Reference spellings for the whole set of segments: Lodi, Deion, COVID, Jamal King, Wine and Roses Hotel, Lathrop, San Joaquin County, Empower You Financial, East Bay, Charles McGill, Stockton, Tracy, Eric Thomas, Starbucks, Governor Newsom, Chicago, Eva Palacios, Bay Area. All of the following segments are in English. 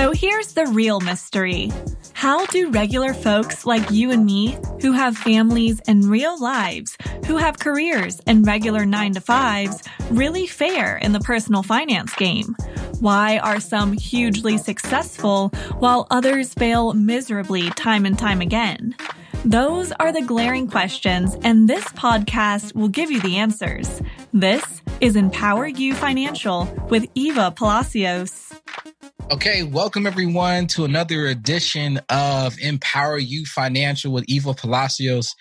So here's the real mystery. How do regular folks like you and me, who have families and real lives, who have careers and regular 9-to-5s, really fare in the personal finance game? Why are some hugely successful while others fail miserably time and time again? Those are the glaring questions, and this podcast will give you the answers. This is Empower You Financial with Eva Palacios. Okay, welcome everyone to another edition of Empower You Financial with Eva Palacios.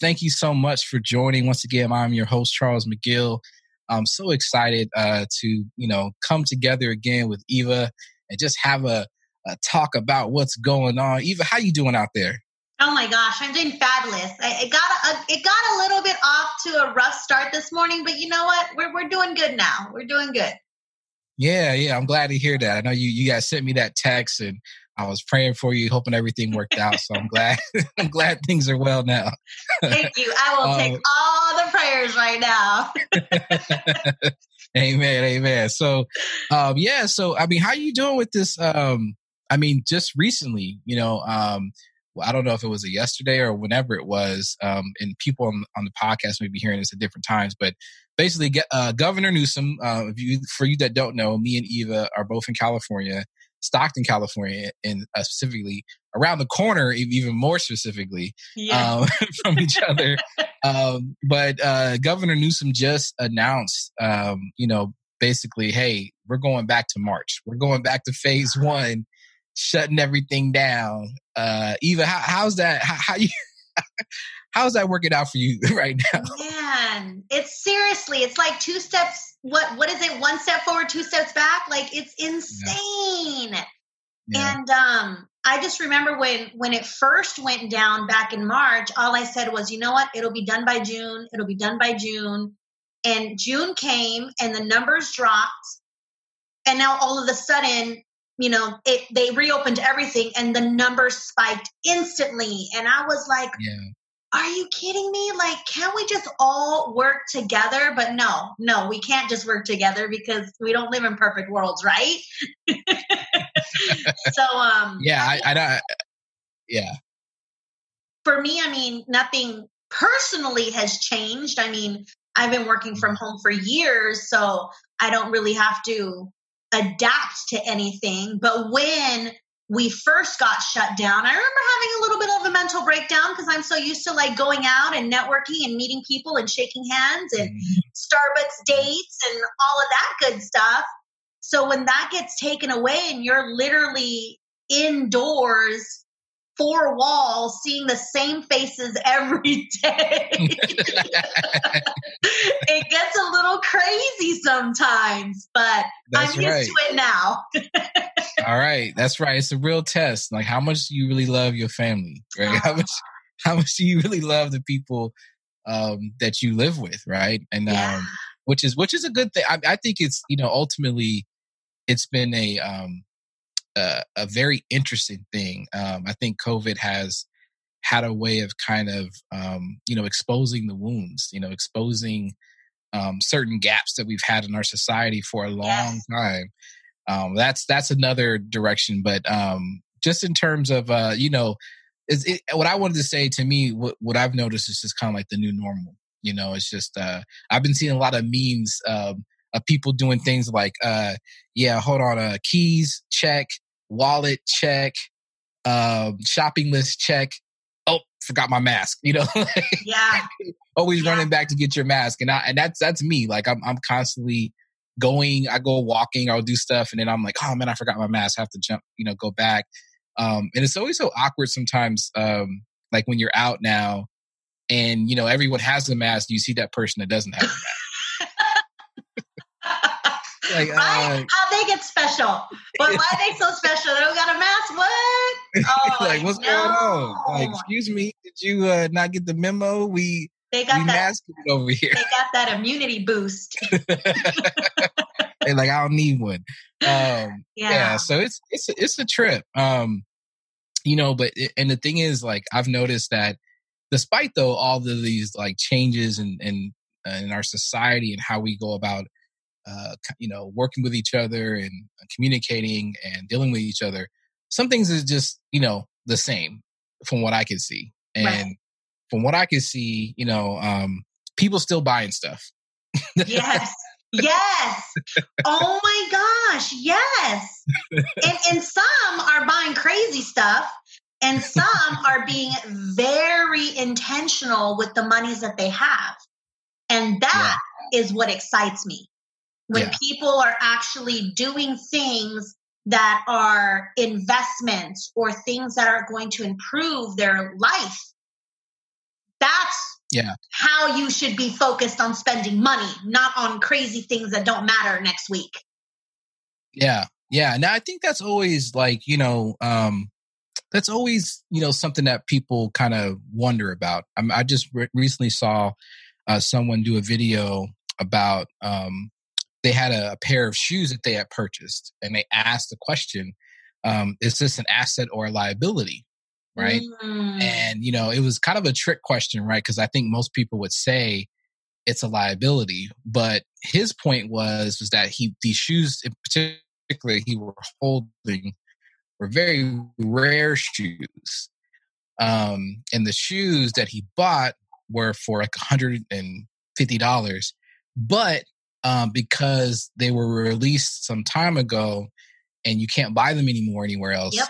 Thank you so much for joining. Once again, I'm your host, Charles McGill. I'm so excited to come together again with Eva and just have a talk about what's going on. Eva, how you doing out there? Oh my gosh, I'm doing fabulous. It got a little bit off to a rough start this morning, but you know what? We're doing good now. We're doing good. Yeah. I'm glad to hear that. I know you guys sent me that text, and I was praying for you, hoping everything worked out. So I'm glad. I'm glad things are well now. Thank you. I will take all the prayers right now. Amen. So, how are you doing with this? Just recently, I don't know if it was yesterday or whenever it was, and people on the podcast may be hearing this at different times, but basically Governor Newsom, for you that don't know, me and Eva are both in California, Stockton, California, and specifically around the corner, even more specifically, from each other. But Governor Newsom just announced, basically, hey, we're going back to March. We're going back to phase one. Shutting everything down. Eva, how's that? How's that working out for you right now? Man, it's like two steps. What is it? One step forward, two steps back. Like, it's insane. Yeah. And I just remember when it first went down back in March, all I said was, you know what? It'll be done by June. It'll be done by June. And June came, and the numbers dropped, and now all of a sudden, they reopened everything and the numbers spiked instantly. And I was like, Are you kidding me? Like, can't we just all work together? But no, we can't just work together because we don't live in perfect worlds, right? For me, nothing personally has changed. I've been working from home for years, so I don't really have to adapt to anything. But when we first got shut down, I remember having a little bit of a mental breakdown because I'm so used to going out and networking and meeting people and shaking hands and Starbucks dates and all of that good stuff. So when that gets taken away and you're literally indoors, four walls, seeing the same faces every day, it gets a little crazy sometimes, but I'm used to it now. All right. That's right. It's a real test. Like, how much do you really love your family? Right? Oh. How much do you really love the people that you live with? Right. And which is a good thing. I think it's, ultimately it's been a very interesting thing. I think COVID has had a way of kind of, exposing the wounds, exposing certain gaps that we've had in our society for a long time. That's another direction. But just in terms of, what I wanted to say, to me, what I've noticed is just kind of like the new normal. It's just, I've been seeing a lot of memes of people doing things like, keys, check. Wallet check, shopping list check. Oh, forgot my mask. Always running back to get your mask, and that's me. Like, I'm constantly going. I go walking. I'll do stuff, and then I'm like, oh man, I forgot my mask. I have to jump. Go back. And it's always so awkward sometimes. Like when you're out now, and everyone has the mask. You see that person that doesn't have the mask. Like, right? How they get special, but why are they so special? They don't got a mask. What? Oh, like, what's going on? Like, excuse me, did you not get the memo? They got masked over here. They got that immunity boost. They're like, I don't need one. So it's a trip. But the thing is, like, I've noticed that despite all of these changes in our society and how we go about working with each other and communicating and dealing with each other, some things is just, the same from what I can see. And right. From what I can see, people still buying stuff. Yes. Yes. Oh my gosh. Yes. And some are buying crazy stuff and some are being very intentional with the monies that they have. And that is what excites me. When people are actually doing things that are investments or things that are going to improve their life, that's how you should be focused on spending money, not on crazy things that don't matter next week. Yeah. Yeah. Now I think that's always like, that's always, something that people kind of wonder about. I just recently saw someone do a video about, they had a pair of shoes that they had purchased and they asked the question, is this an asset or a liability? Right. Mm. And, it was kind of a trick question, right? Because I think most people would say it's a liability, but his point was that these shoes in particular he were holding were very rare shoes. And the shoes that he bought were for like $150, but because they were released some time ago and you can't buy them anymore anywhere else. Yep.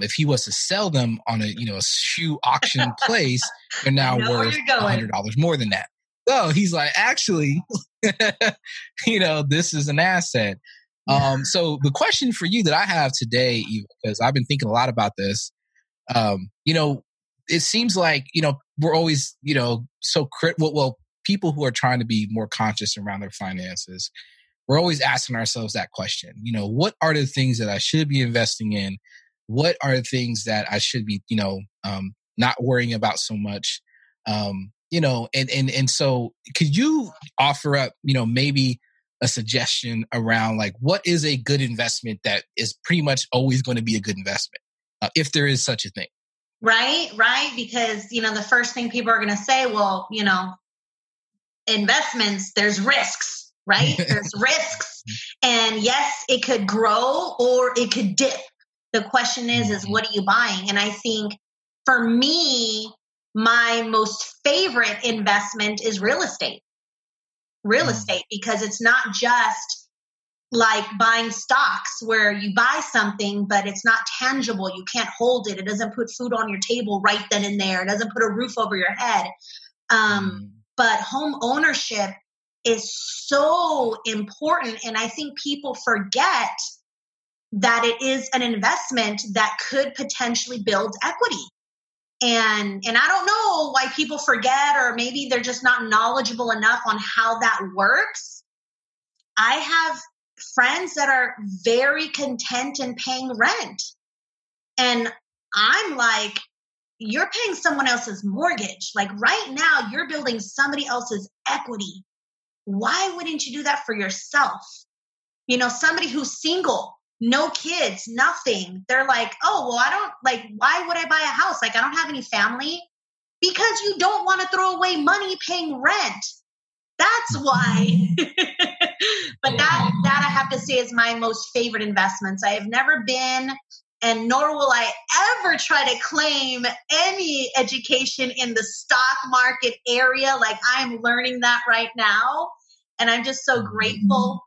If he was to sell them on a shoe auction place, they're now worth $100 more than that. So he's like, actually, this is an asset. Yeah. So the question for you that I have today, Eva, because I've been thinking a lot about this, it seems like, we're always, so critical. Well, people who are trying to be more conscious around their finances, we're always asking ourselves that question. What are the things that I should be investing in? What are the things that I should be, not worrying about so much? And so could you offer up, maybe a suggestion around like, what is a good investment that is pretty much always going to be a good investment, if there is such a thing? Right. Because, the first thing people are going to say, well, investments, there's risks, right? There's risks. And yes, it could grow or it could dip. The question is what are you buying? And I think for me, my most favorite investment is real estate. Real estate, because it's not just like buying stocks where you buy something, but it's not tangible. You can't hold it. It doesn't put food on your table right then and there. It doesn't put a roof over your head. But home ownership is so important. And I think people forget that it is an investment that could potentially build equity. And I don't know why people forget, or maybe they're just not knowledgeable enough on how that works. I have friends that are very content in paying rent. And I'm like, you're paying someone else's mortgage. Like right now, you're building somebody else's equity. Why wouldn't you do that for yourself? Somebody who's single, no kids, nothing. They're like, oh, well, why would I buy a house? Like, I don't have any family. Because you don't want to throw away money paying rent. That's why. But that I have to say is my most favorite investments. I have never been, and nor will I ever try to claim any education in the stock market area. Like, I'm learning that right now. And I'm just so grateful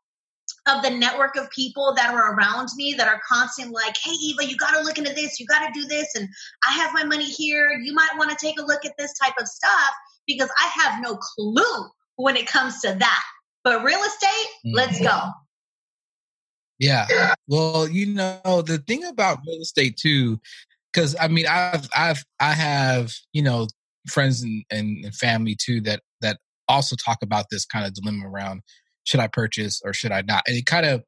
of the network of people that are around me that are constantly like, hey, Eva, you got to look into this, you got to do this, and I have my money here, you might want to take a look at this type of stuff, because I have no clue when it comes to that. But real estate, let's go. Yeah. Well, the thing about real estate too, because I mean, I have, friends and family too that also talk about this kind of dilemma around, should I purchase or should I not? And it kind of,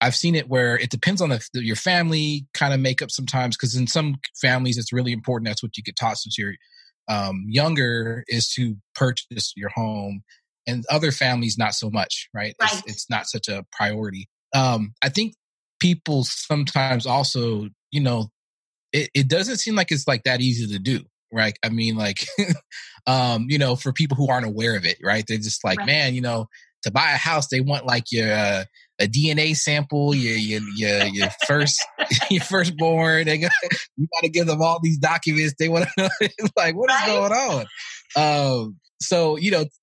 I've seen it where it depends on your family kind of makeup sometimes, because in some families, it's really important. That's what you get taught since you're younger, is to purchase your home, and other families, not so much, right? Right. It's not such a priority. I think people sometimes also, it doesn't seem like it's like that easy to do. Right. I mean, like, for people who aren't aware of it, right. They're just like, right. Man, to buy a house, they want like your a DNA sample, your first your firstborn. They got, you got to give them all these documents. They want to know. It's like, what is going on? So just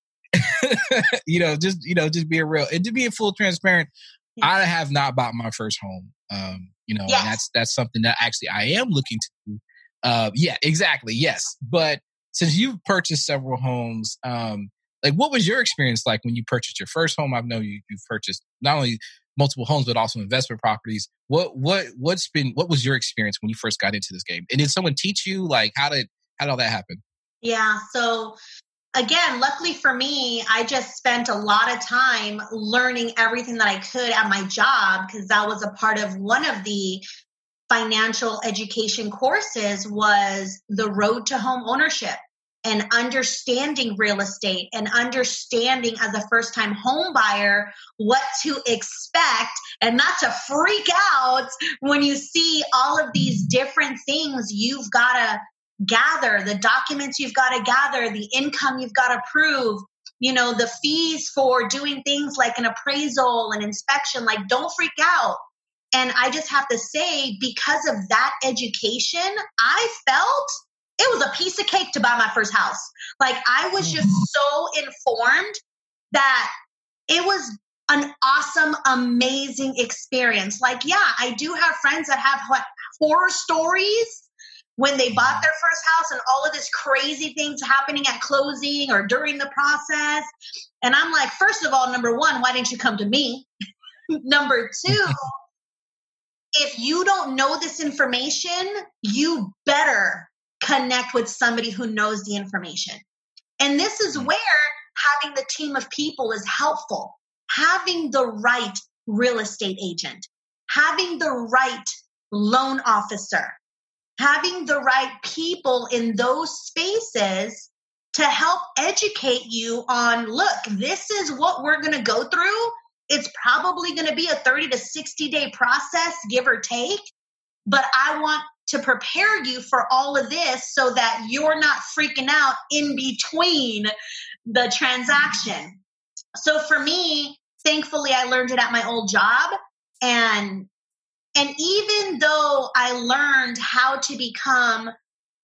being real and to be full transparent. Yeah. I have not bought my first home. And that's something that actually I am looking to do. But since you've purchased several homes, like what was your experience like when you purchased your first home? I know you've purchased not only multiple homes but also investment properties. What was your experience when you first got into this game? And did someone teach you? Like how did all that happen? Yeah. So again, luckily for me, I just spent a lot of time learning everything that I could at my job, because that was a part of one of the financial education courses was the road to home ownership and understanding real estate and understanding as a first-time home buyer what to expect and not to freak out when you see all of these different things you've got to gather, the documents you've got to gather, the income you've got to prove, the fees for doing things like an appraisal and inspection. Like, don't freak out. And I just have to say, because of that education, I felt it was a piece of cake to buy my first house. Like, I was just so informed that it was an awesome, amazing experience. Like, yeah, I do have friends that have horror stories when they bought their first house and all of this crazy things happening at closing or during the process. And I'm like, first of all, number one, why didn't you come to me? Number two, if you don't know this information, you better connect with somebody who knows the information. And this is where having the team of people is helpful. Having the right real estate agent, having the right loan officer, having the right people in those spaces to help educate you on, look, this is what we're going to go through. It's probably going to be a 30 to 60-day process, give or take, but I want to prepare you for all of this so that you're not freaking out in between the transaction. So for me, thankfully, I learned it at my old job. And even though I learned how to become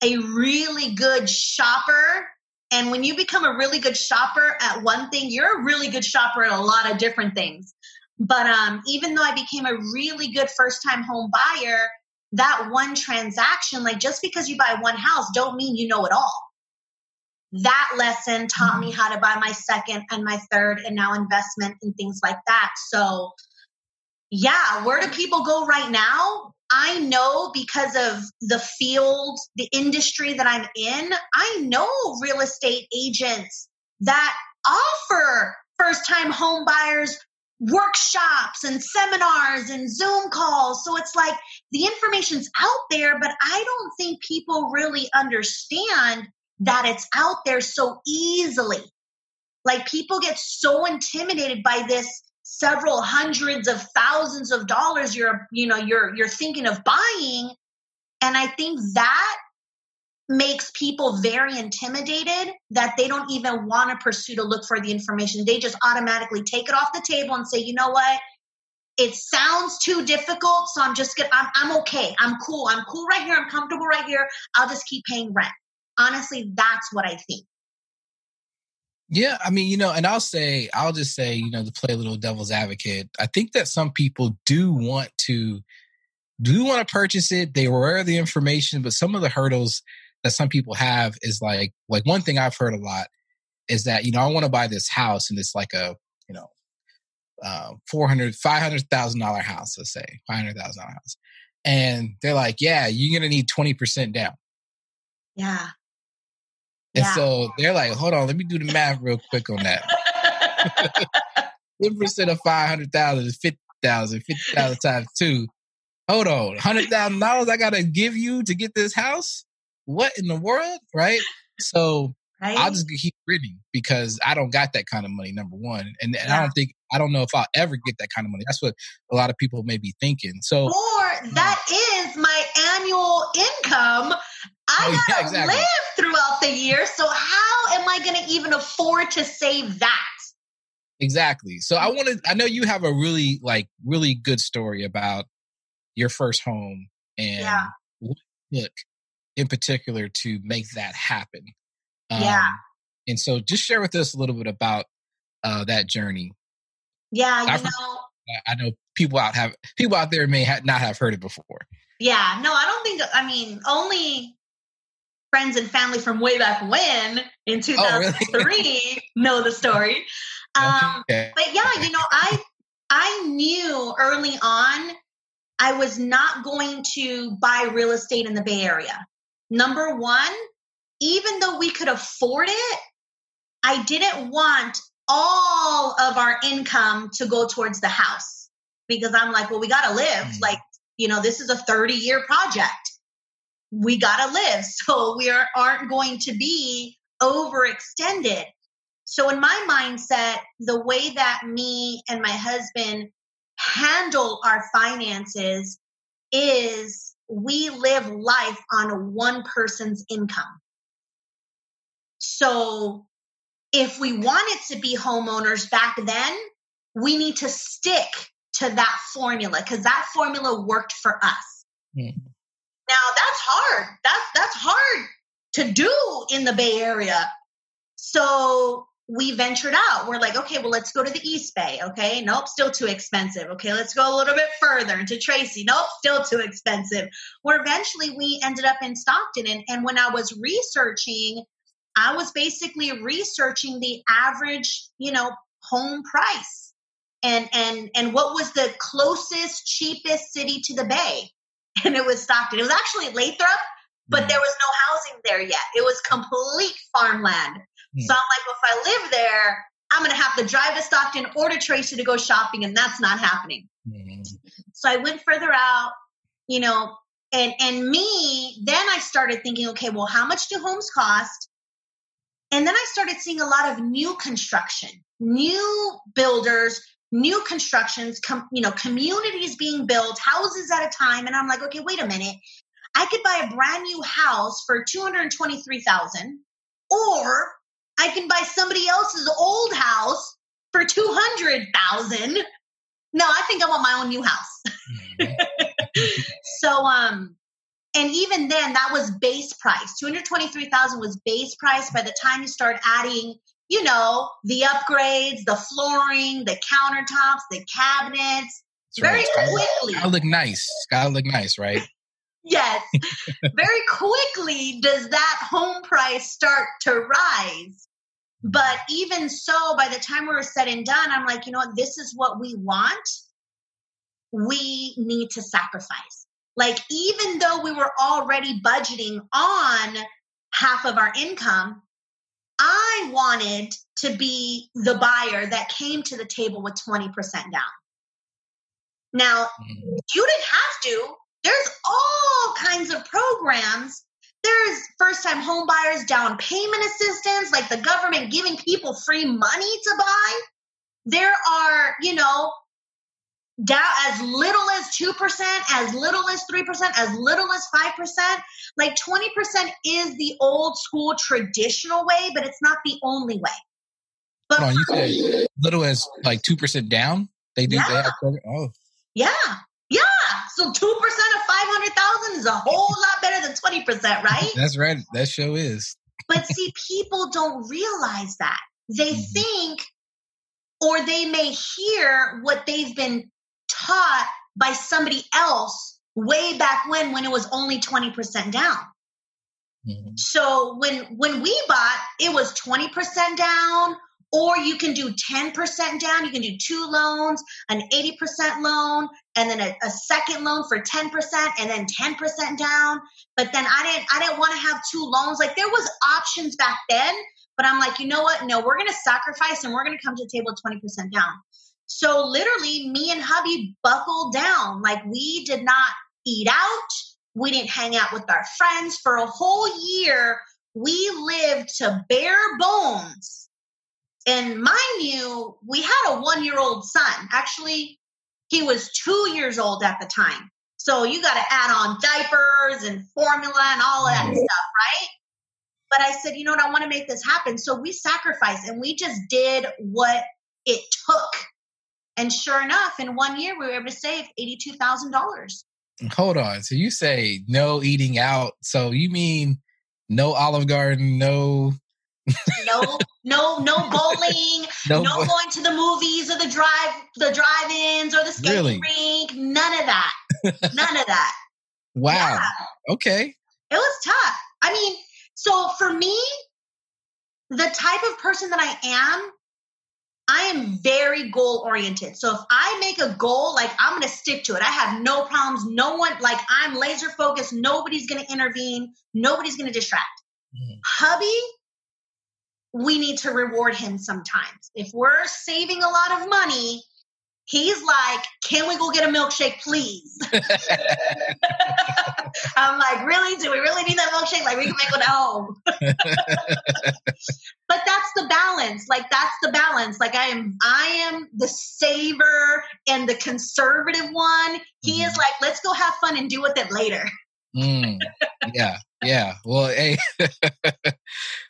a really good shopper, and when you become a really good shopper at one thing, you're a really good shopper at a lot of different things. But even though I became a really good first-time home buyer, that one transaction, like just because you buy one house, don't mean you know it all. That lesson taught me how to buy my second and my third and now investment and things like that. So yeah, where do people go right now? I know because of the field, the industry that I'm in, I know real estate agents that offer first-time home buyers workshops and seminars and Zoom calls. So it's like the information's out there, but I don't think people really understand that it's out there so easily. Like, people get so intimidated by this several hundreds of thousands of dollars you're thinking of buying. And I think that makes people very intimidated that they don't even want to pursue to look for the information. They just automatically take it off the table and say, you know what? It sounds too difficult. So I'm just going to, I'm okay. I'm cool. I'm cool right here. I'm comfortable right here. I'll just keep paying rent. Honestly, that's what I think. Yeah, I mean, and I'll just say, to play a little devil's advocate, I think that some people do want to purchase it. They were aware of the information, but some of the hurdles that some people have is like one thing I've heard a lot is that, I want to buy this house, and it's like a, $500,000 house, let's say, $500,000 house. And they're like, yeah, you're going to need 20% down. Yeah. And so they're like, hold on, let me do the math real quick on that. 10% of 500,000 is 50,000, 50,000 times two. Hold on, $100,000 I got to give you to get this house? What in the world, right? So I'll just keep reading because I don't got that kind of money, number one. And I don't know if I'll ever get that kind of money. That's what a lot of people may be thinking. So, or that is my annual income. I gotta live throughout the year, so how am I going to even afford to save that? Exactly. So I know you have a really good story about your first home and what it took in particular to make that happen. And so just share with us a little bit about that journey. Yeah. I know people out there may not have heard it before. Yeah. No, I don't think, only friends and family from way back when in 2003 know the story. But yeah, I knew early on I was not going to buy real estate in the Bay Area. Number one, even though we could afford it, I didn't want all of our income to go towards the house because I'm like, well, we got to live. Mm-hmm. This is a 30-year project. We got to live. So we aren't going to be overextended. So in my mindset, the way that me and my husband handle our finances is we live life on one person's income. So if we wanted to be homeowners back then, we need to stick to that formula because that formula worked for us. Mm-hmm. Now that's hard. That's hard to do in the Bay Area. So we ventured out. We're like, okay, well, let's go to the East Bay. Okay. Nope. Still too expensive. Okay. Let's go a little bit further into Tracy. Nope. Still too expensive. Where eventually we ended up in Stockton. And when I was researching, I was basically researching the average, home price and what was the closest, cheapest city to the Bay. And it was Stockton. It was actually Lathrop, but there was no housing there yet. It was complete farmland. So I'm like, well, if I live there, I'm going to have to drive to Stockton or to Tracy to go shopping, and that's not happening. Mm-hmm. So I went further out, then I started thinking, okay, well, how much do homes cost? And then I started seeing a lot of new construction, new builders, new constructions, communities being built, houses at a time. And I'm like, okay, wait a minute. I could buy a brand new house for $223,000, or I can buy somebody else's old house for $200,000. No, I think I want my own new house. So, and even then that was base price. $223,000 was base price. By the time you start adding, the upgrades, the flooring, the countertops, the cabinets, that's very quickly. It's gotta look nice. It's gotta look nice, right? Yes. Very quickly does that home price start to rise. But even so, by the time we were said and done, I'm like, this is what we want. We need to sacrifice. Like, even though we were already budgeting on half of our income, I wanted to be the buyer that came to the table with 20% down. Now, you didn't have to. There's all kinds of programs. There's first-time home buyers, down payment assistance, like the government giving people free money to buy. There are, down as little as 2%, as little as 3%, as little as 5%. Like 20% is the old school traditional way, but it's not the only way. But hold on, you said little as like 2% down? They do that? Oh. Yeah. Yeah. So 2% of 500,000 is a whole lot better than 20%, right? That's right. That sure is. But see, people don't realize that. They think, or they may hear what they've been taught by somebody else way back when it was only 20% down. Mm-hmm. So when we bought, it was 20% down, or you can do 10% down. You can do 2 loans, an 80% loan, and then a second loan for 10%, and then 10% down. But then I didn't want to have 2 loans. Like, there was options back then, but I'm like, you know what? No, we're going to sacrifice and we're going to come to the table 20% down. So literally me and hubby buckled down. Like, we did not eat out. We didn't hang out with our friends for a whole year. We lived to bare bones. And mind you, we had a 1-year-old son. Actually, he was 2 years old at the time. So you got to add on diapers and formula and all of that stuff, right? But I said, I want to make this happen. So we sacrificed and we just did what it took. And sure enough, in 1 year, we were able to save $82,000. Hold on. So you say no eating out. So you mean no Olive Garden, no bowling, no going to the movies or the drive-ins or the skating rink. None of that. Wow. Yeah. Okay. It was tough. I mean, so for me, the type of person that I am very goal-oriented. So if I make a goal, like I'm going to stick to it. I have no problems. No one, like I'm laser focused. Nobody's going to intervene. Nobody's going to distract. Mm. Hubby, we need to reward him sometimes. If we're saving a lot of money, he's like, can we go get a milkshake, please? I'm like, really? Do we really need that milkshake? Like, we can make one at home. But that's the balance. Like, that's the balance. Like, I am the saver and the conservative one. He is like, let's go have fun and deal with it later. Yeah. Yeah. Well, hey,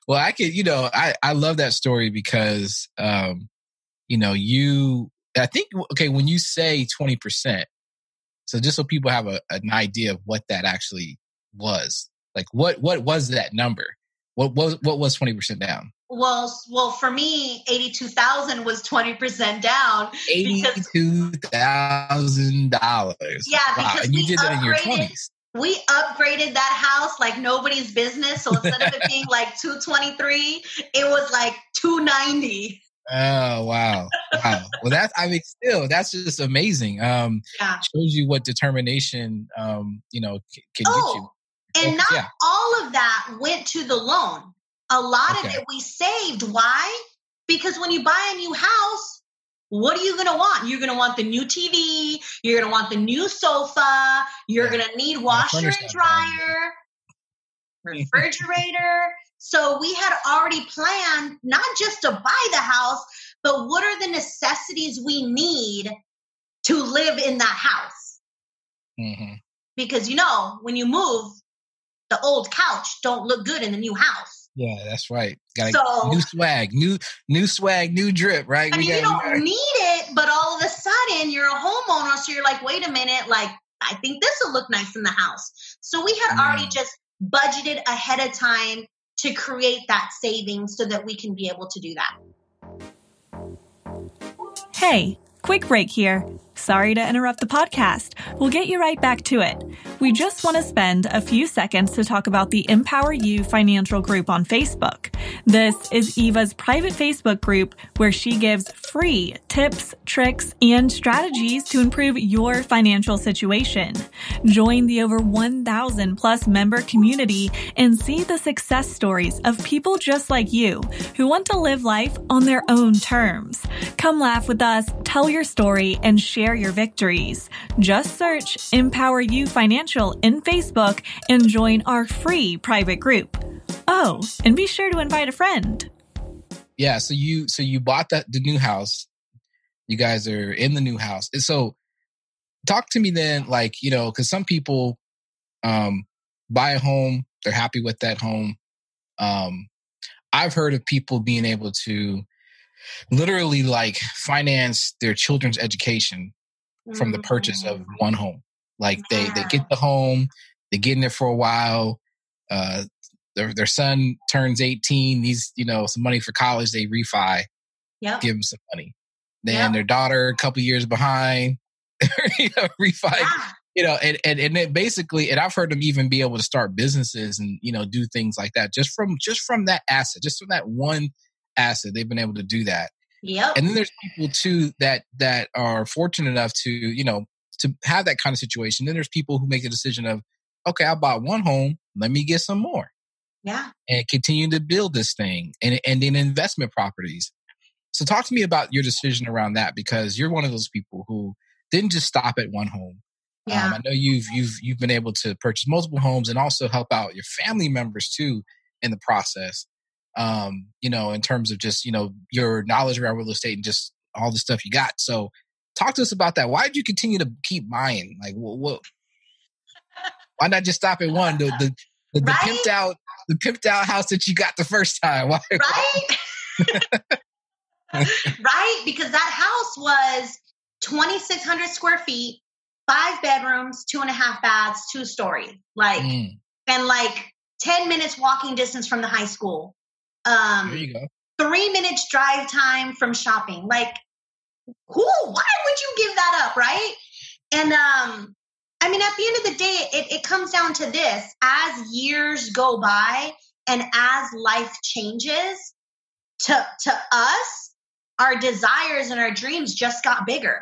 well, I could, I love that story because, when you say 20%, so just so people have an idea of what that actually was, like what was that number? What was 20% down? Well, for me, 82,000 was 20% down. $82,000. Yeah, wow. Because and you did that in your 20s. We upgraded that house like nobody's business. So instead of it being like 223, it was like 290. Oh, wow. Wow. Well, that's just amazing. Shows you what determination, can get you. And all of that went to the loan. A lot of it we saved. Why? Because when you buy a new house, what are you going to want? You're going to want the new TV. You're going to want the new sofa. You're going to need washer and dryer, refrigerator. So we had already planned not just to buy the house, but what are the necessities we need to live in that house? Mm-hmm. Because, when you move, the old couch don't look good in the new house. Yeah, that's right. Got new swag, new drip, right? You don't need it, but all of a sudden you're a homeowner. So you're like, wait a minute, like, I think this will look nice in the house. So we had already just budgeted ahead of time to create that savings so that we can be able to do that. Hey, quick break here. Sorry to interrupt the podcast. We'll get you right back to it. We just want to spend a few seconds to talk about the Empower You Financial group on Facebook. This is Eva's private Facebook group where she gives free tips, tricks, and strategies to improve your financial situation. Join the over 1,000 plus member community and see the success stories of people just like you who want to live life on their own terms. Come laugh with us, tell your story, and share your victories. Just search Empower You Financial in Facebook and join our free private group. Oh, and be sure to invite a friend. Yeah, so you bought the new house. You guys are in the new house. And so talk to me then, like, because some people buy a home, they're happy with that home. I've heard of people being able to literally like finance their children's education from the purchase of one home. Like they get the home, they get in there for a while. Their son turns 18, needs, some money for college, they refi, give him some money. Then their daughter, a couple years behind, refi, and it basically, and I've heard them even be able to start businesses and, do things like that just from that asset, just from that one asset. They've been able to do that. Yep. And then there's people too that are fortunate enough to have that kind of situation. Then there's people who make the decision of, okay, I bought one home, let me get some more. Yeah. And continue to build this thing and in investment properties. So talk to me about your decision around that, because you're one of those people who didn't just stop at one home. Yeah. I know you've been able to purchase multiple homes and also help out your family members too in the process. In terms of just, your knowledge around real estate and just all the stuff you got. So talk to us about that. Why did you continue to keep buying? Like, what? Why not just stop at one? The right? the pimped out house that you got the first time. Why? Right? Right? Because that house was 2,600 square feet, 5 bedrooms, 2.5 baths, 2-story, and 10 minutes walking distance from the high school. There you go. 3 minutes drive time from shopping. Why would you give that up? Right. And, at the end of the day, it comes down to this. As years go by and as life changes, to us, our desires and our dreams just got bigger.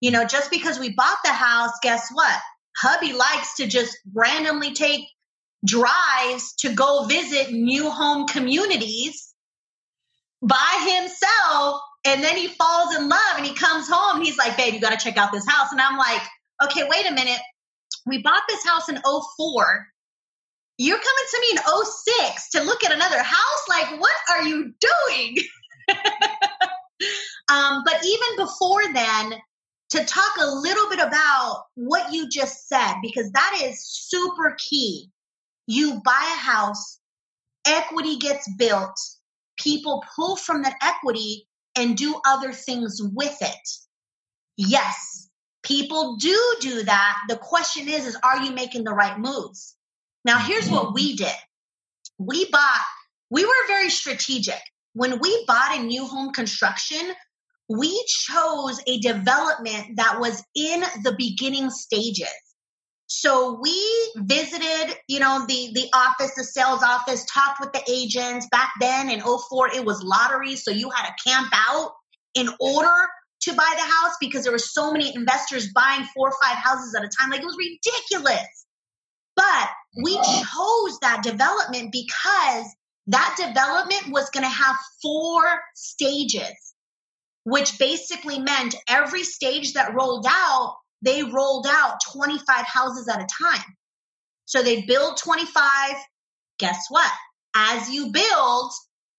You know, just because we bought the house, guess what? Hubby likes to just randomly take drives to go visit new home communities by himself. And then he falls in love and he comes home and he's like, babe, you got to check out this house. And I'm like, okay, wait a minute. We bought this house in 2004. You're coming to me in 2006 to look at another house? What are you doing? But even before then, to talk a little bit about what you just said, because that is super key. You buy a house, equity gets built, people pull from that equity and do other things with it. Yes, people do that. The question is are you making the right moves? Now, here's what we did. We were very strategic. When we bought a new home construction, we chose a development that was in the beginning stages. So we visited, the office, the sales office, talked with the agents. Back then in 2004, it was lottery. So you had to camp out in order to buy the house because there were so many investors buying 4 or 5 houses at a time. It was ridiculous. But we chose that development because that development was going to have 4 stages, which basically meant every stage that rolled out, they rolled out 25 houses at a time. So they build 25. Guess what? As you build,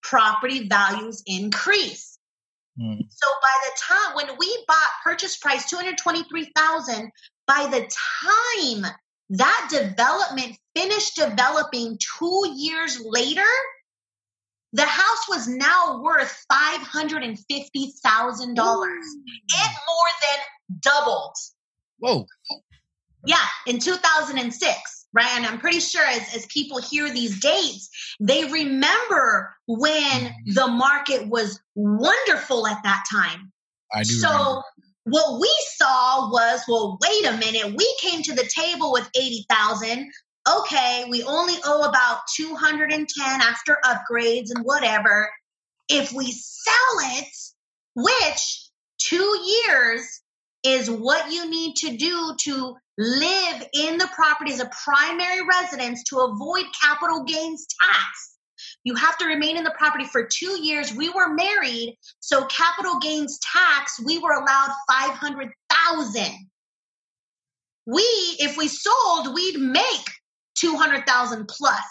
property values increase. Mm. So by the time when we bought purchase price $223,000, by the time that development finished developing 2 years later, the house was now worth $550,000. It more than doubled. Whoa. Yeah, in 2006, right? And I'm pretty sure as people hear these dates, they remember when the market was wonderful at that time. I do. So remember. What we saw was, well, wait a minute. We came to the table with $80,000. Okay, we only owe about $210 after upgrades and whatever. If we sell it, which 2 years is what you need to do to live in the property as a primary residence to avoid capital gains tax. You have to remain in the property for 2 years. We were married, so capital gains tax, we were allowed $500,000. If we sold, we'd make $200,000 plus.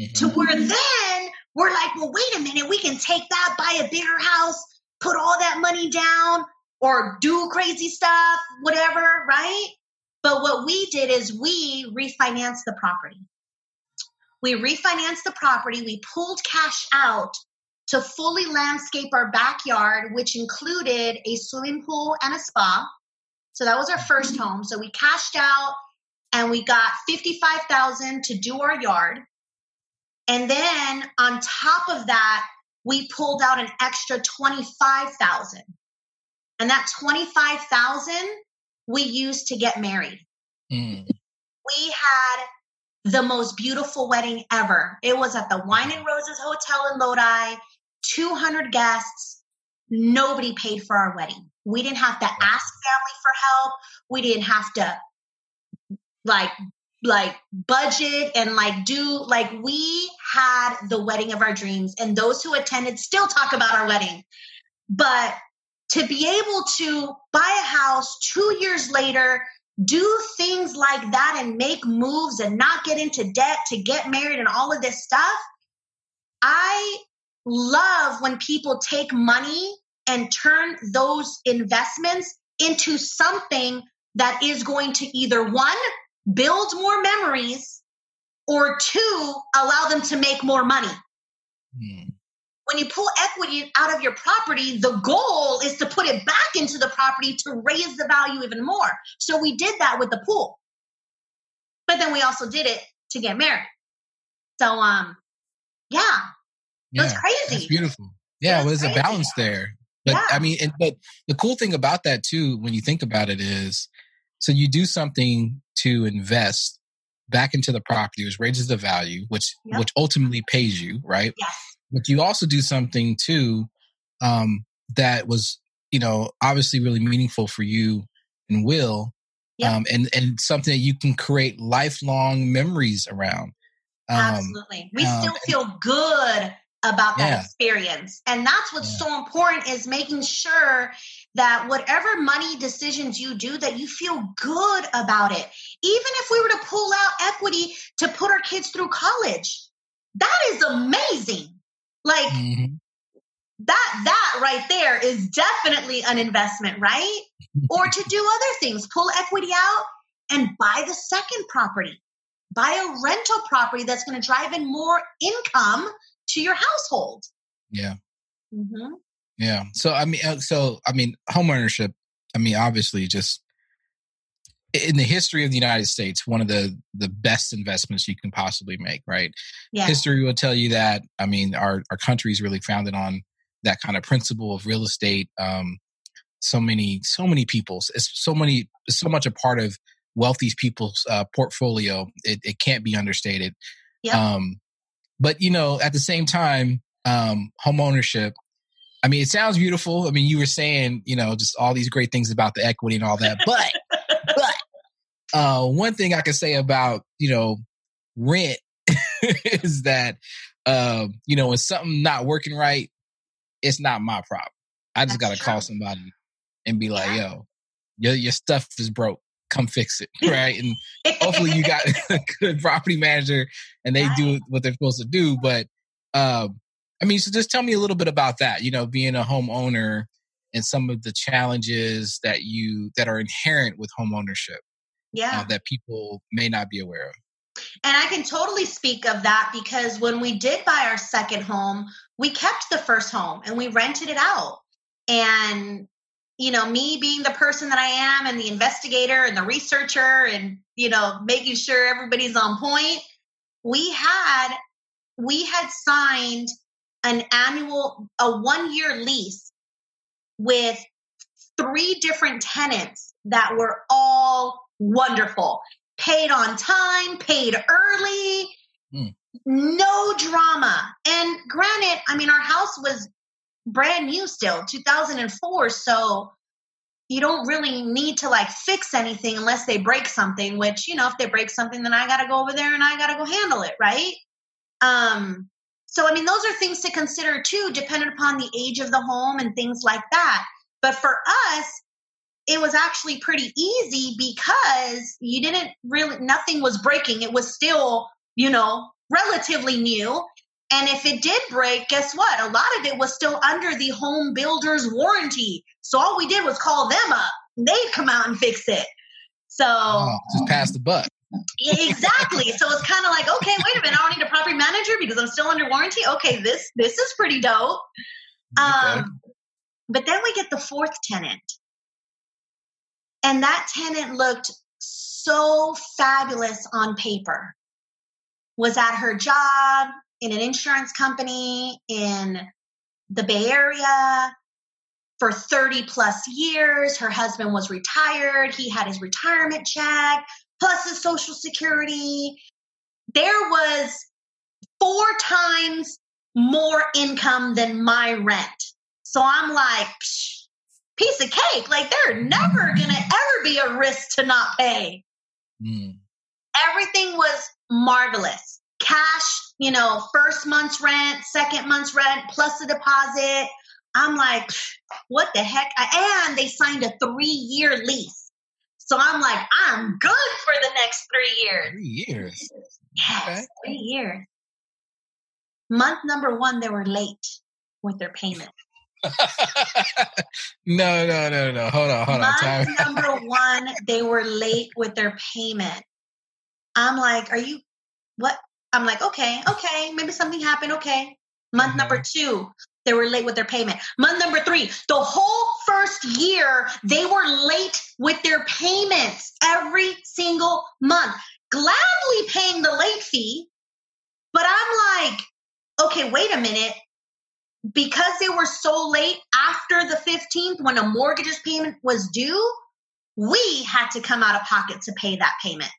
Mm-hmm. To where then we're like, well, wait a minute, we can take that, buy a bigger house, put all that money down, or do crazy stuff, whatever, right? But what we did is we refinanced the property. We refinanced the property. We pulled cash out to fully landscape our backyard, which included a swimming pool and a spa. So that was our first home. So we cashed out and we got $55,000 to do our yard. And then on top of that, we pulled out an extra $25,000. And that $25,000 we used to get married. Mm. We had the most beautiful wedding ever. It was at the Wine and Roses Hotel in Lodi, 200 guests. Nobody paid for our wedding. We didn't have to ask family for help. We didn't have to budget and we had the wedding of our dreams. And those who attended still talk about our wedding. But to be able to buy a house 2 years later, do things like that and make moves and not get into debt to get married and all of this stuff. I love when people take money and turn those investments into something that is going to either 1, build more memories, or 2, allow them to make more money. Mm. when you pull equity out of your property, the goal is to put it back into the property to raise the value even more. So we did that with the pool. But then we also did it to get married. So, yeah, it was crazy. That's beautiful. Yeah, it was a balance there. But I mean, but the cool thing about that too, when you think about it is, so you do something to invest back into the property, which raises the value, which ultimately pays you, right? Yes. But you also do something too that was, you know, obviously really meaningful for you and Will, and something that you can create lifelong memories around. Absolutely. We still feel good about that experience. And that's what's so important, is making sure that whatever money decisions you do, that you feel good about it. Even if we were to pull out equity to put our kids through college, that is amazing. Like that right there is definitely an investment, right? Or to do other things, pull equity out and buy the second property, buy a rental property that's going to drive in more income to your household. Yeah. Mm-hmm. Yeah. So, I mean, homeownership, I mean, obviously just in the history of the United States, one of the best investments you can possibly make, right? Yeah. History will tell you that. I mean, our country is really founded on that kind of principle of real estate. So many people, so much a part of wealthy people's portfolio. It can't be understated. Yeah. But, you know, at the same time, homeownership, I mean, it sounds beautiful. I mean, you were saying, you know, just all these great things about the equity and all that. But one thing I can say about, you know, rent is that, you know, when something's not working right, it's not my problem. I just got to call somebody and be like, yo, your stuff is broke. Come fix it, right? And hopefully you got a good property manager and they do what they're supposed to do. But I mean, so just tell me a little bit about that, you know, being a homeowner and some of the challenges that are inherent with homeownership that people may not be aware of. And I can totally speak of that, because when we did buy our second home, we kept the first home and we rented it out. And you know, me being the person that I am and the investigator and the researcher and, you know, making sure everybody's on point, we had signed a 1-year lease with 3 different tenants that were all wonderful, paid on time, paid early, no drama. And granted, I mean, our house was brand new still, 2004. So you don't really need to like fix anything unless they break something, which, you know, if they break something, then I got to go over there and I got to go handle it. Right. So, I mean, those are things to consider too, dependent upon the age of the home and things like that. But for us, it was actually pretty easy because nothing was breaking. It was still, you know, relatively new. And if it did break, guess what? A lot of it was still under the home builder's warranty. So all we did was call them up. They'd come out and fix it. So just pass the buck. Exactly. So it's kind of like, okay, wait a minute. I don't need a property manager because I'm still under warranty. Okay, this is pretty dope. But then we get the 4th tenant. And that tenant looked so fabulous on paper. Was at her job, in an insurance company in the Bay Area for 30 plus years. Her husband was retired. He had his retirement check, plus his Social Security. There was 4 times more income than my rent. So I'm like, piece of cake. Like, they're never going to ever be a risk to not pay. Mm. Everything was marvelous. Cash, you know, first month's rent, second month's rent, plus a deposit. I'm like, what the heck? And they signed a 3-year lease. So I'm like, I'm good for the next 3 years. 3 years? Yes, okay. 3 years. Month number 1, they were late with their payment. No. Hold on. Month number 1, they were late with their payment. I'm like, are you, what? I'm like, okay, maybe something happened. Okay. Month number two, they were late with their payment. Month number three, the whole first year, they were late with their payments every single month, gladly paying the late fee. But I'm like, okay, wait a minute. Because they were so late after the 15th, when a mortgage's payment was due, we had to come out of pocket to pay that payment.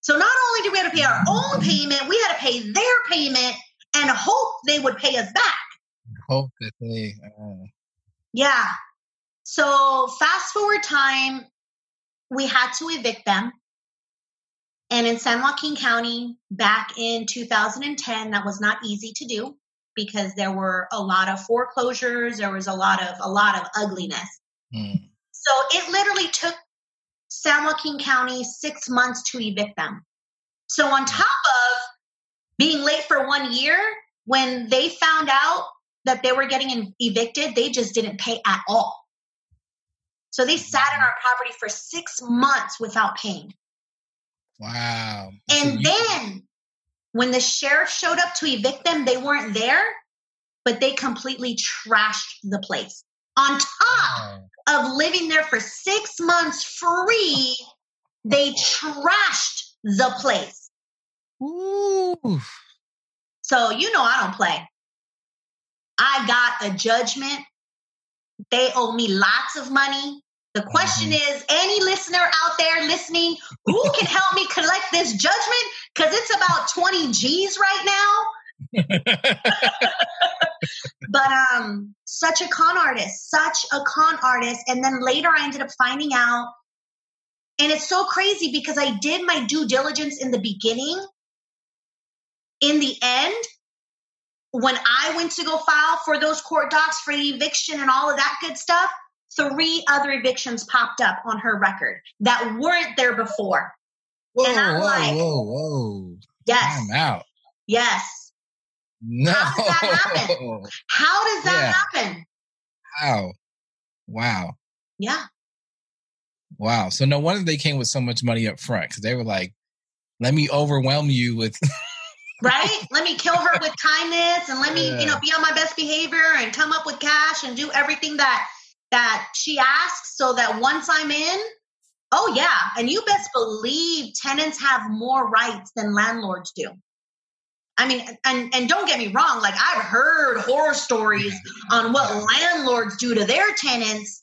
So not only did we have to pay our own payment, we had to pay their payment and hope they would pay us back. Hope that they... Yeah. So fast forward time, we had to evict them. And in San Joaquin County back in 2010, that was not easy to do because there were a lot of foreclosures. There was a lot of ugliness. Mm. So it literally took San Joaquin County 6 months to evict them. So on top of being late for 1 year, when they found out that they were getting evicted, they just didn't pay at all. So they sat in our property for 6 months without paying. Wow. And then when the sheriff showed up to evict them, they weren't there, but they completely trashed the place. On top of living there for 6 months free, they trashed the place. Ooh. So, you know, I don't play. I got a judgment. They owe me lots of money. The question is, any listener out there listening, who can help me collect this judgment? Because it's about 20 G's right now. But such a con artist. And then later I ended up finding out. And it's so crazy because I did my due diligence in the beginning. In the end, when I went to go file for those court docs for the eviction and all of that good stuff, 3 other evictions popped up on her record that weren't there before. Whoa, and I'm whoa. Yes. I'm out. Yes. No. How does that happen? How does that happen? How? Wow. Yeah. Wow. So no wonder they came with so much money up front, because they were like, let me overwhelm you with... Right? Let me kill her with kindness and let me, be on my best behavior and come up with cash and do everything that she asks so that once I'm in, oh yeah. And you best believe tenants have more rights than landlords do. I mean, and don't get me wrong. Like, I've heard horror stories on what landlords do to their tenants.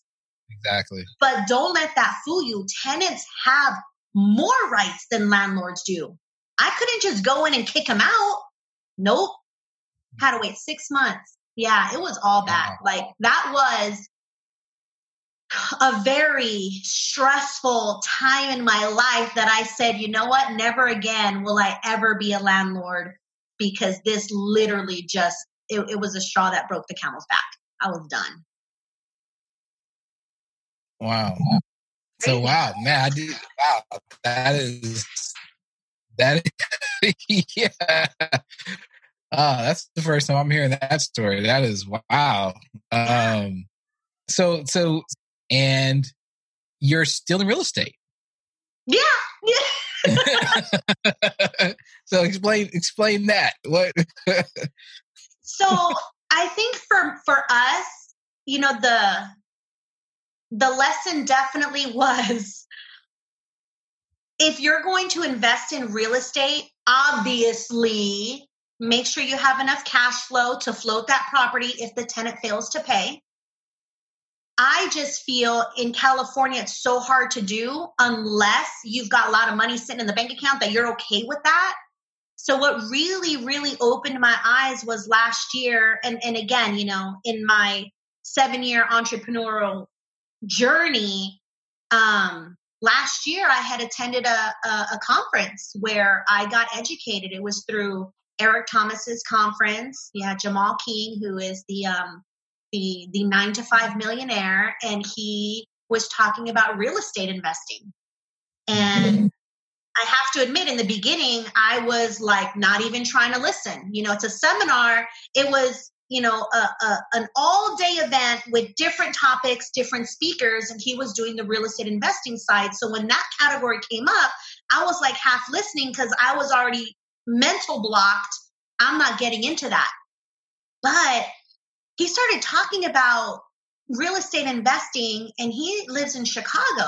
Exactly. But don't let that fool you. Tenants have more rights than landlords do. I couldn't just go in and kick him out. Nope. Had to wait 6 months. Yeah, it was all bad. Like, that was a very stressful time in my life that I said, you know what? Never again will I ever be a landlord, because this literally just, it was a straw that broke the camel's back. I was done. Wow. So, wow, man, that is, yeah. That's the first time I'm hearing that story. That is wow. So, and you're still in real estate. Yeah. So explain that. What? So I think for us, the lesson definitely was, if you're going to invest in real estate, obviously make sure you have enough cash flow to float that property if the tenant fails to pay. I just feel in California, it's so hard to do unless you've got a lot of money sitting in the bank account that you're okay with that. So what really, really opened my eyes was last year. And again, in my 7-year entrepreneurial journey, last year, I had attended a conference where I got educated. It was through Eric Thomas's conference. Yeah, Jamal King, who is the 9-to-5 millionaire, and he was talking about real estate investing. And I have to admit, in the beginning, I was like not even trying to listen. It's a seminar. It was an all-day event with different topics, different speakers, and he was doing the real estate investing side. So when that category came up, I was like half listening because I was already mental blocked. I'm not getting into that. But he started talking about real estate investing, and he lives in Chicago.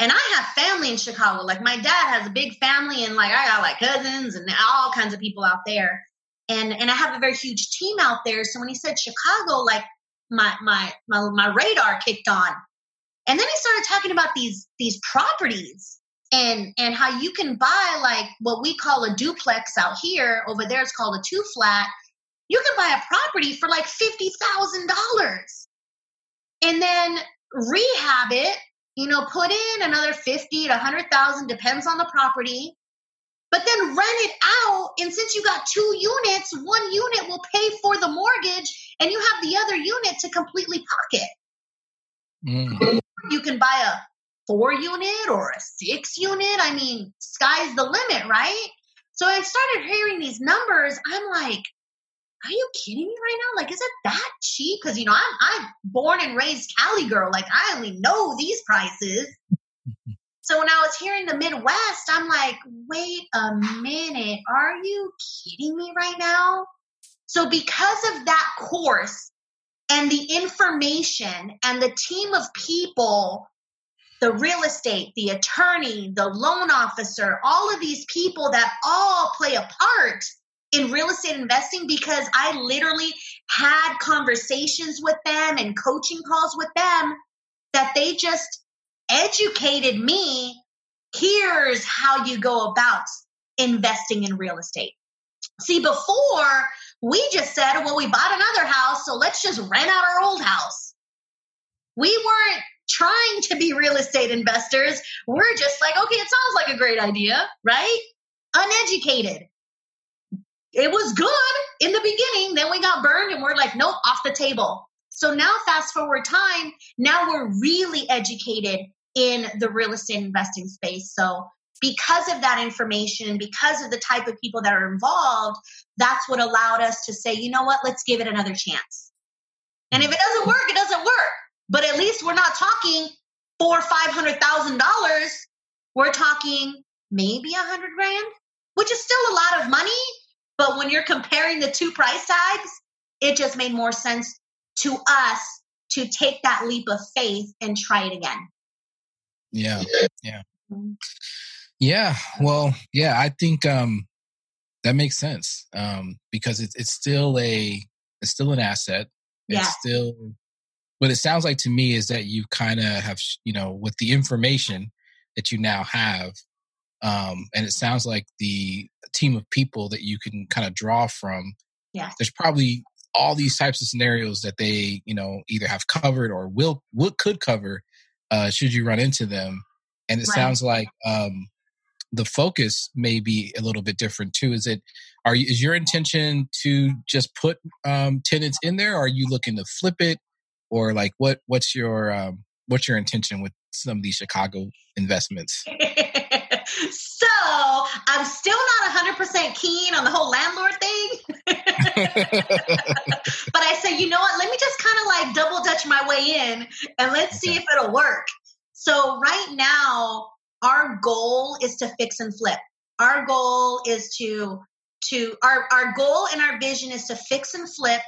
And I have family in Chicago. Like, my dad has a big family, and like I got like cousins and all kinds of people out there. And I have a very huge team out there. So when he said Chicago, like my radar kicked on. And then he started talking about these properties and how you can buy like what we call a duplex out here. Over there, it's called a 2-flat. You can buy a property for like $50,000 and then rehab it, put in another $50,000 to $100,000, depends on the property, but then rent it out. And since you got 2 units, one unit will pay for the mortgage and you have the other unit to completely pocket. Mm. You can buy a 4-unit or a 6-unit. I mean, sky's the limit, right? So I started hearing these numbers. I'm like, are you kidding me right now? Like, is it that cheap? Because, I'm born and raised Cali girl. Like, I only know these prices. So when I was here in the Midwest, I'm like, wait a minute. Are you kidding me right now? So because of that course and the information and the team of people, the real estate, the attorney, the loan officer, all of these people that all play a part in real estate investing, because I literally had conversations with them and coaching calls with them that they just educated me. Here's how you go about investing in real estate. See, before we just said, well, we bought another house, so let's just rent out our old house. We weren't trying to be real estate investors. We're just like, okay, it sounds like a great idea, right? Uneducated. It was good in the beginning. Then we got burned and we're like, nope, off the table. So now fast forward time, now we're really educated in the real estate investing space. So because of that information, because of the type of people that are involved, that's what allowed us to say, you know what, let's give it another chance. And if it doesn't work, it doesn't work. But at least we're not talking $400,000 or $500,000. We're talking maybe $100,000, which is still a lot of money. But when you're comparing the two price tags, it just made more sense to us to take that leap of faith and try it again. Yeah. Yeah. Yeah. Well, yeah, I think that makes sense because it's still an asset. It's still, what it sounds like to me is that you kind of have, with the information that you now have, and it sounds like the team of people that you can kind of draw from. Yeah. There's probably all these types of scenarios that they, either have covered or could cover should you run into them. And it sounds like the focus may be a little bit different too. Is your intention to just put tenants in there? Or are you looking to flip it, or like what's your intention with some of these Chicago investments? So I'm still not 100% keen on the whole landlord thing, but I said, you know what, let me just kind of like double dutch my way in and let's see if it'll work. So right now our goal is to fix and flip. Our goal is our goal and our vision is to fix and flip,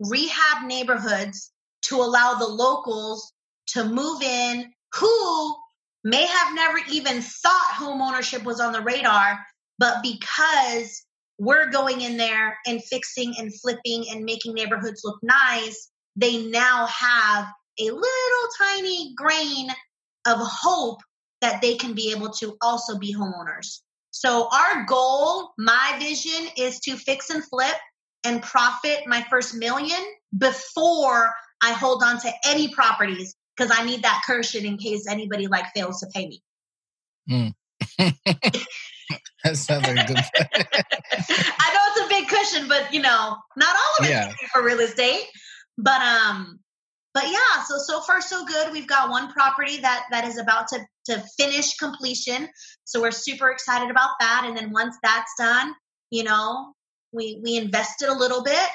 rehab neighborhoods to allow the locals to move in who may have never even thought home ownership was on the radar, but because we're going in there and fixing and flipping and making neighborhoods look nice, they now have a little tiny grain of hope that they can be able to also be homeowners. So our goal, my vision, is to fix and flip and profit my first $1 million before I hold on to any properties, because I need that cushion in case anybody fails to pay me. Mm. That sounds like a good plan. I know it's a big cushion, but not all of it is for real estate. But yeah, so far so good. We've got one property that is about to finish completion, so we're super excited about that. And then once that's done, we invested a little bit.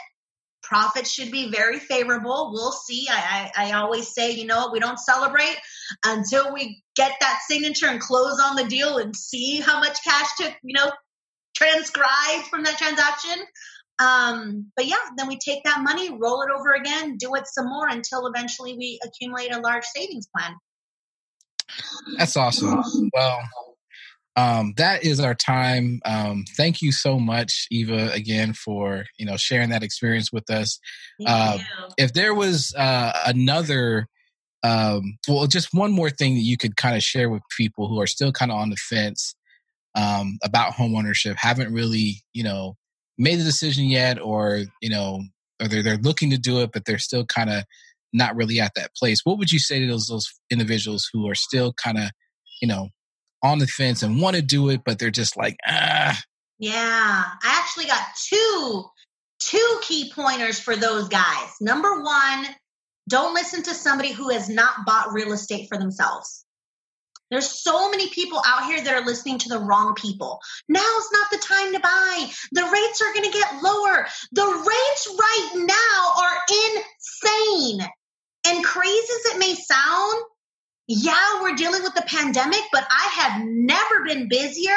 Profits should be very favorable. We'll see. I always say, we don't celebrate until we get that signature and close on the deal and see how much cash to transcribed from that transaction. But yeah, then we take that money, roll it over again, do it some more until eventually we accumulate a large savings plan. That's awesome. Well, that is our time. Thank you so much, Eva, again, for, sharing that experience with us. If there was another, just one more thing that you could kind of share with people who are still kind of on the fence about homeownership, haven't really, made the decision yet, or, or they're looking to do it, but they're still kind of not really at that place. What would you say to those individuals who are still kind of, on the fence and want to do it, but they're just like, ah? Yeah, I actually got two key pointers for those guys. Number one, don't listen to somebody who has not bought real estate for themselves. There's so many people out here that are listening to the wrong people. Now's not the time to buy. The rates are going to get lower. The rates right now are insane. And crazy as it may sound, yeah, we're dealing with the pandemic, but I have never been busier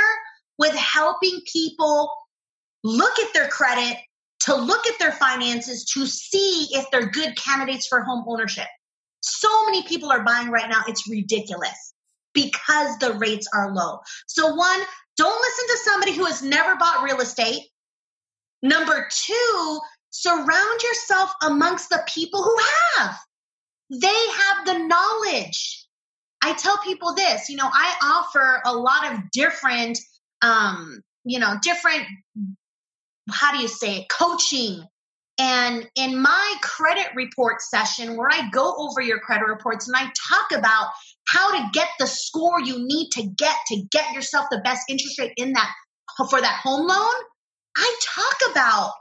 with helping people look at their credit, to look at their finances, to see if they're good candidates for home ownership. So many people are buying right now. It's ridiculous because the rates are low. So one, don't listen to somebody who has never bought real estate. Number two, surround yourself amongst the people who have. They have the knowledge. I tell people this, I offer a lot of different, coaching. And in my credit report session where I go over your credit reports and I talk about how to get the score you need to get yourself the best interest rate for that home loan, I talk about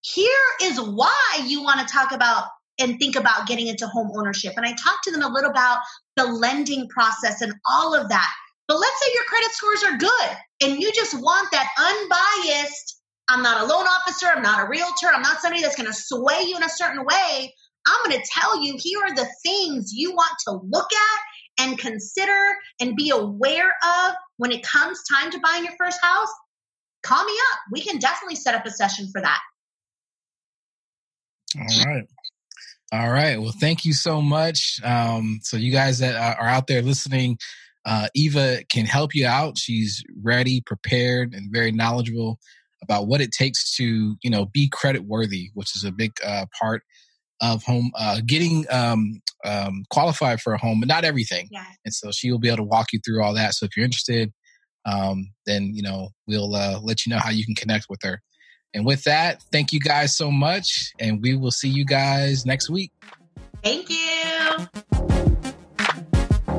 here is why you want to talk about and think about getting into home ownership. And I talk to them a little about the lending process and all of that. But let's say your credit scores are good and you just want that unbiased, I'm not a loan officer, I'm not a realtor, I'm not somebody that's going to sway you in a certain way. I'm going to tell you, here are the things you want to look at and consider and be aware of when it comes time to buying your first house. Call me up. We can definitely set up a session for that. All right. Well, thank you so much. So you guys that are out there listening, Eva can help you out. She's ready, prepared, and very knowledgeable about what it takes to, be credit worthy, which is a big part of home, getting qualified for a home, but not everything. Yeah. And so she will be able to walk you through all that. So if you're interested, then, we'll let you know how you can connect with her. And with that, thank you guys so much. And we will see you guys next week. Thank you.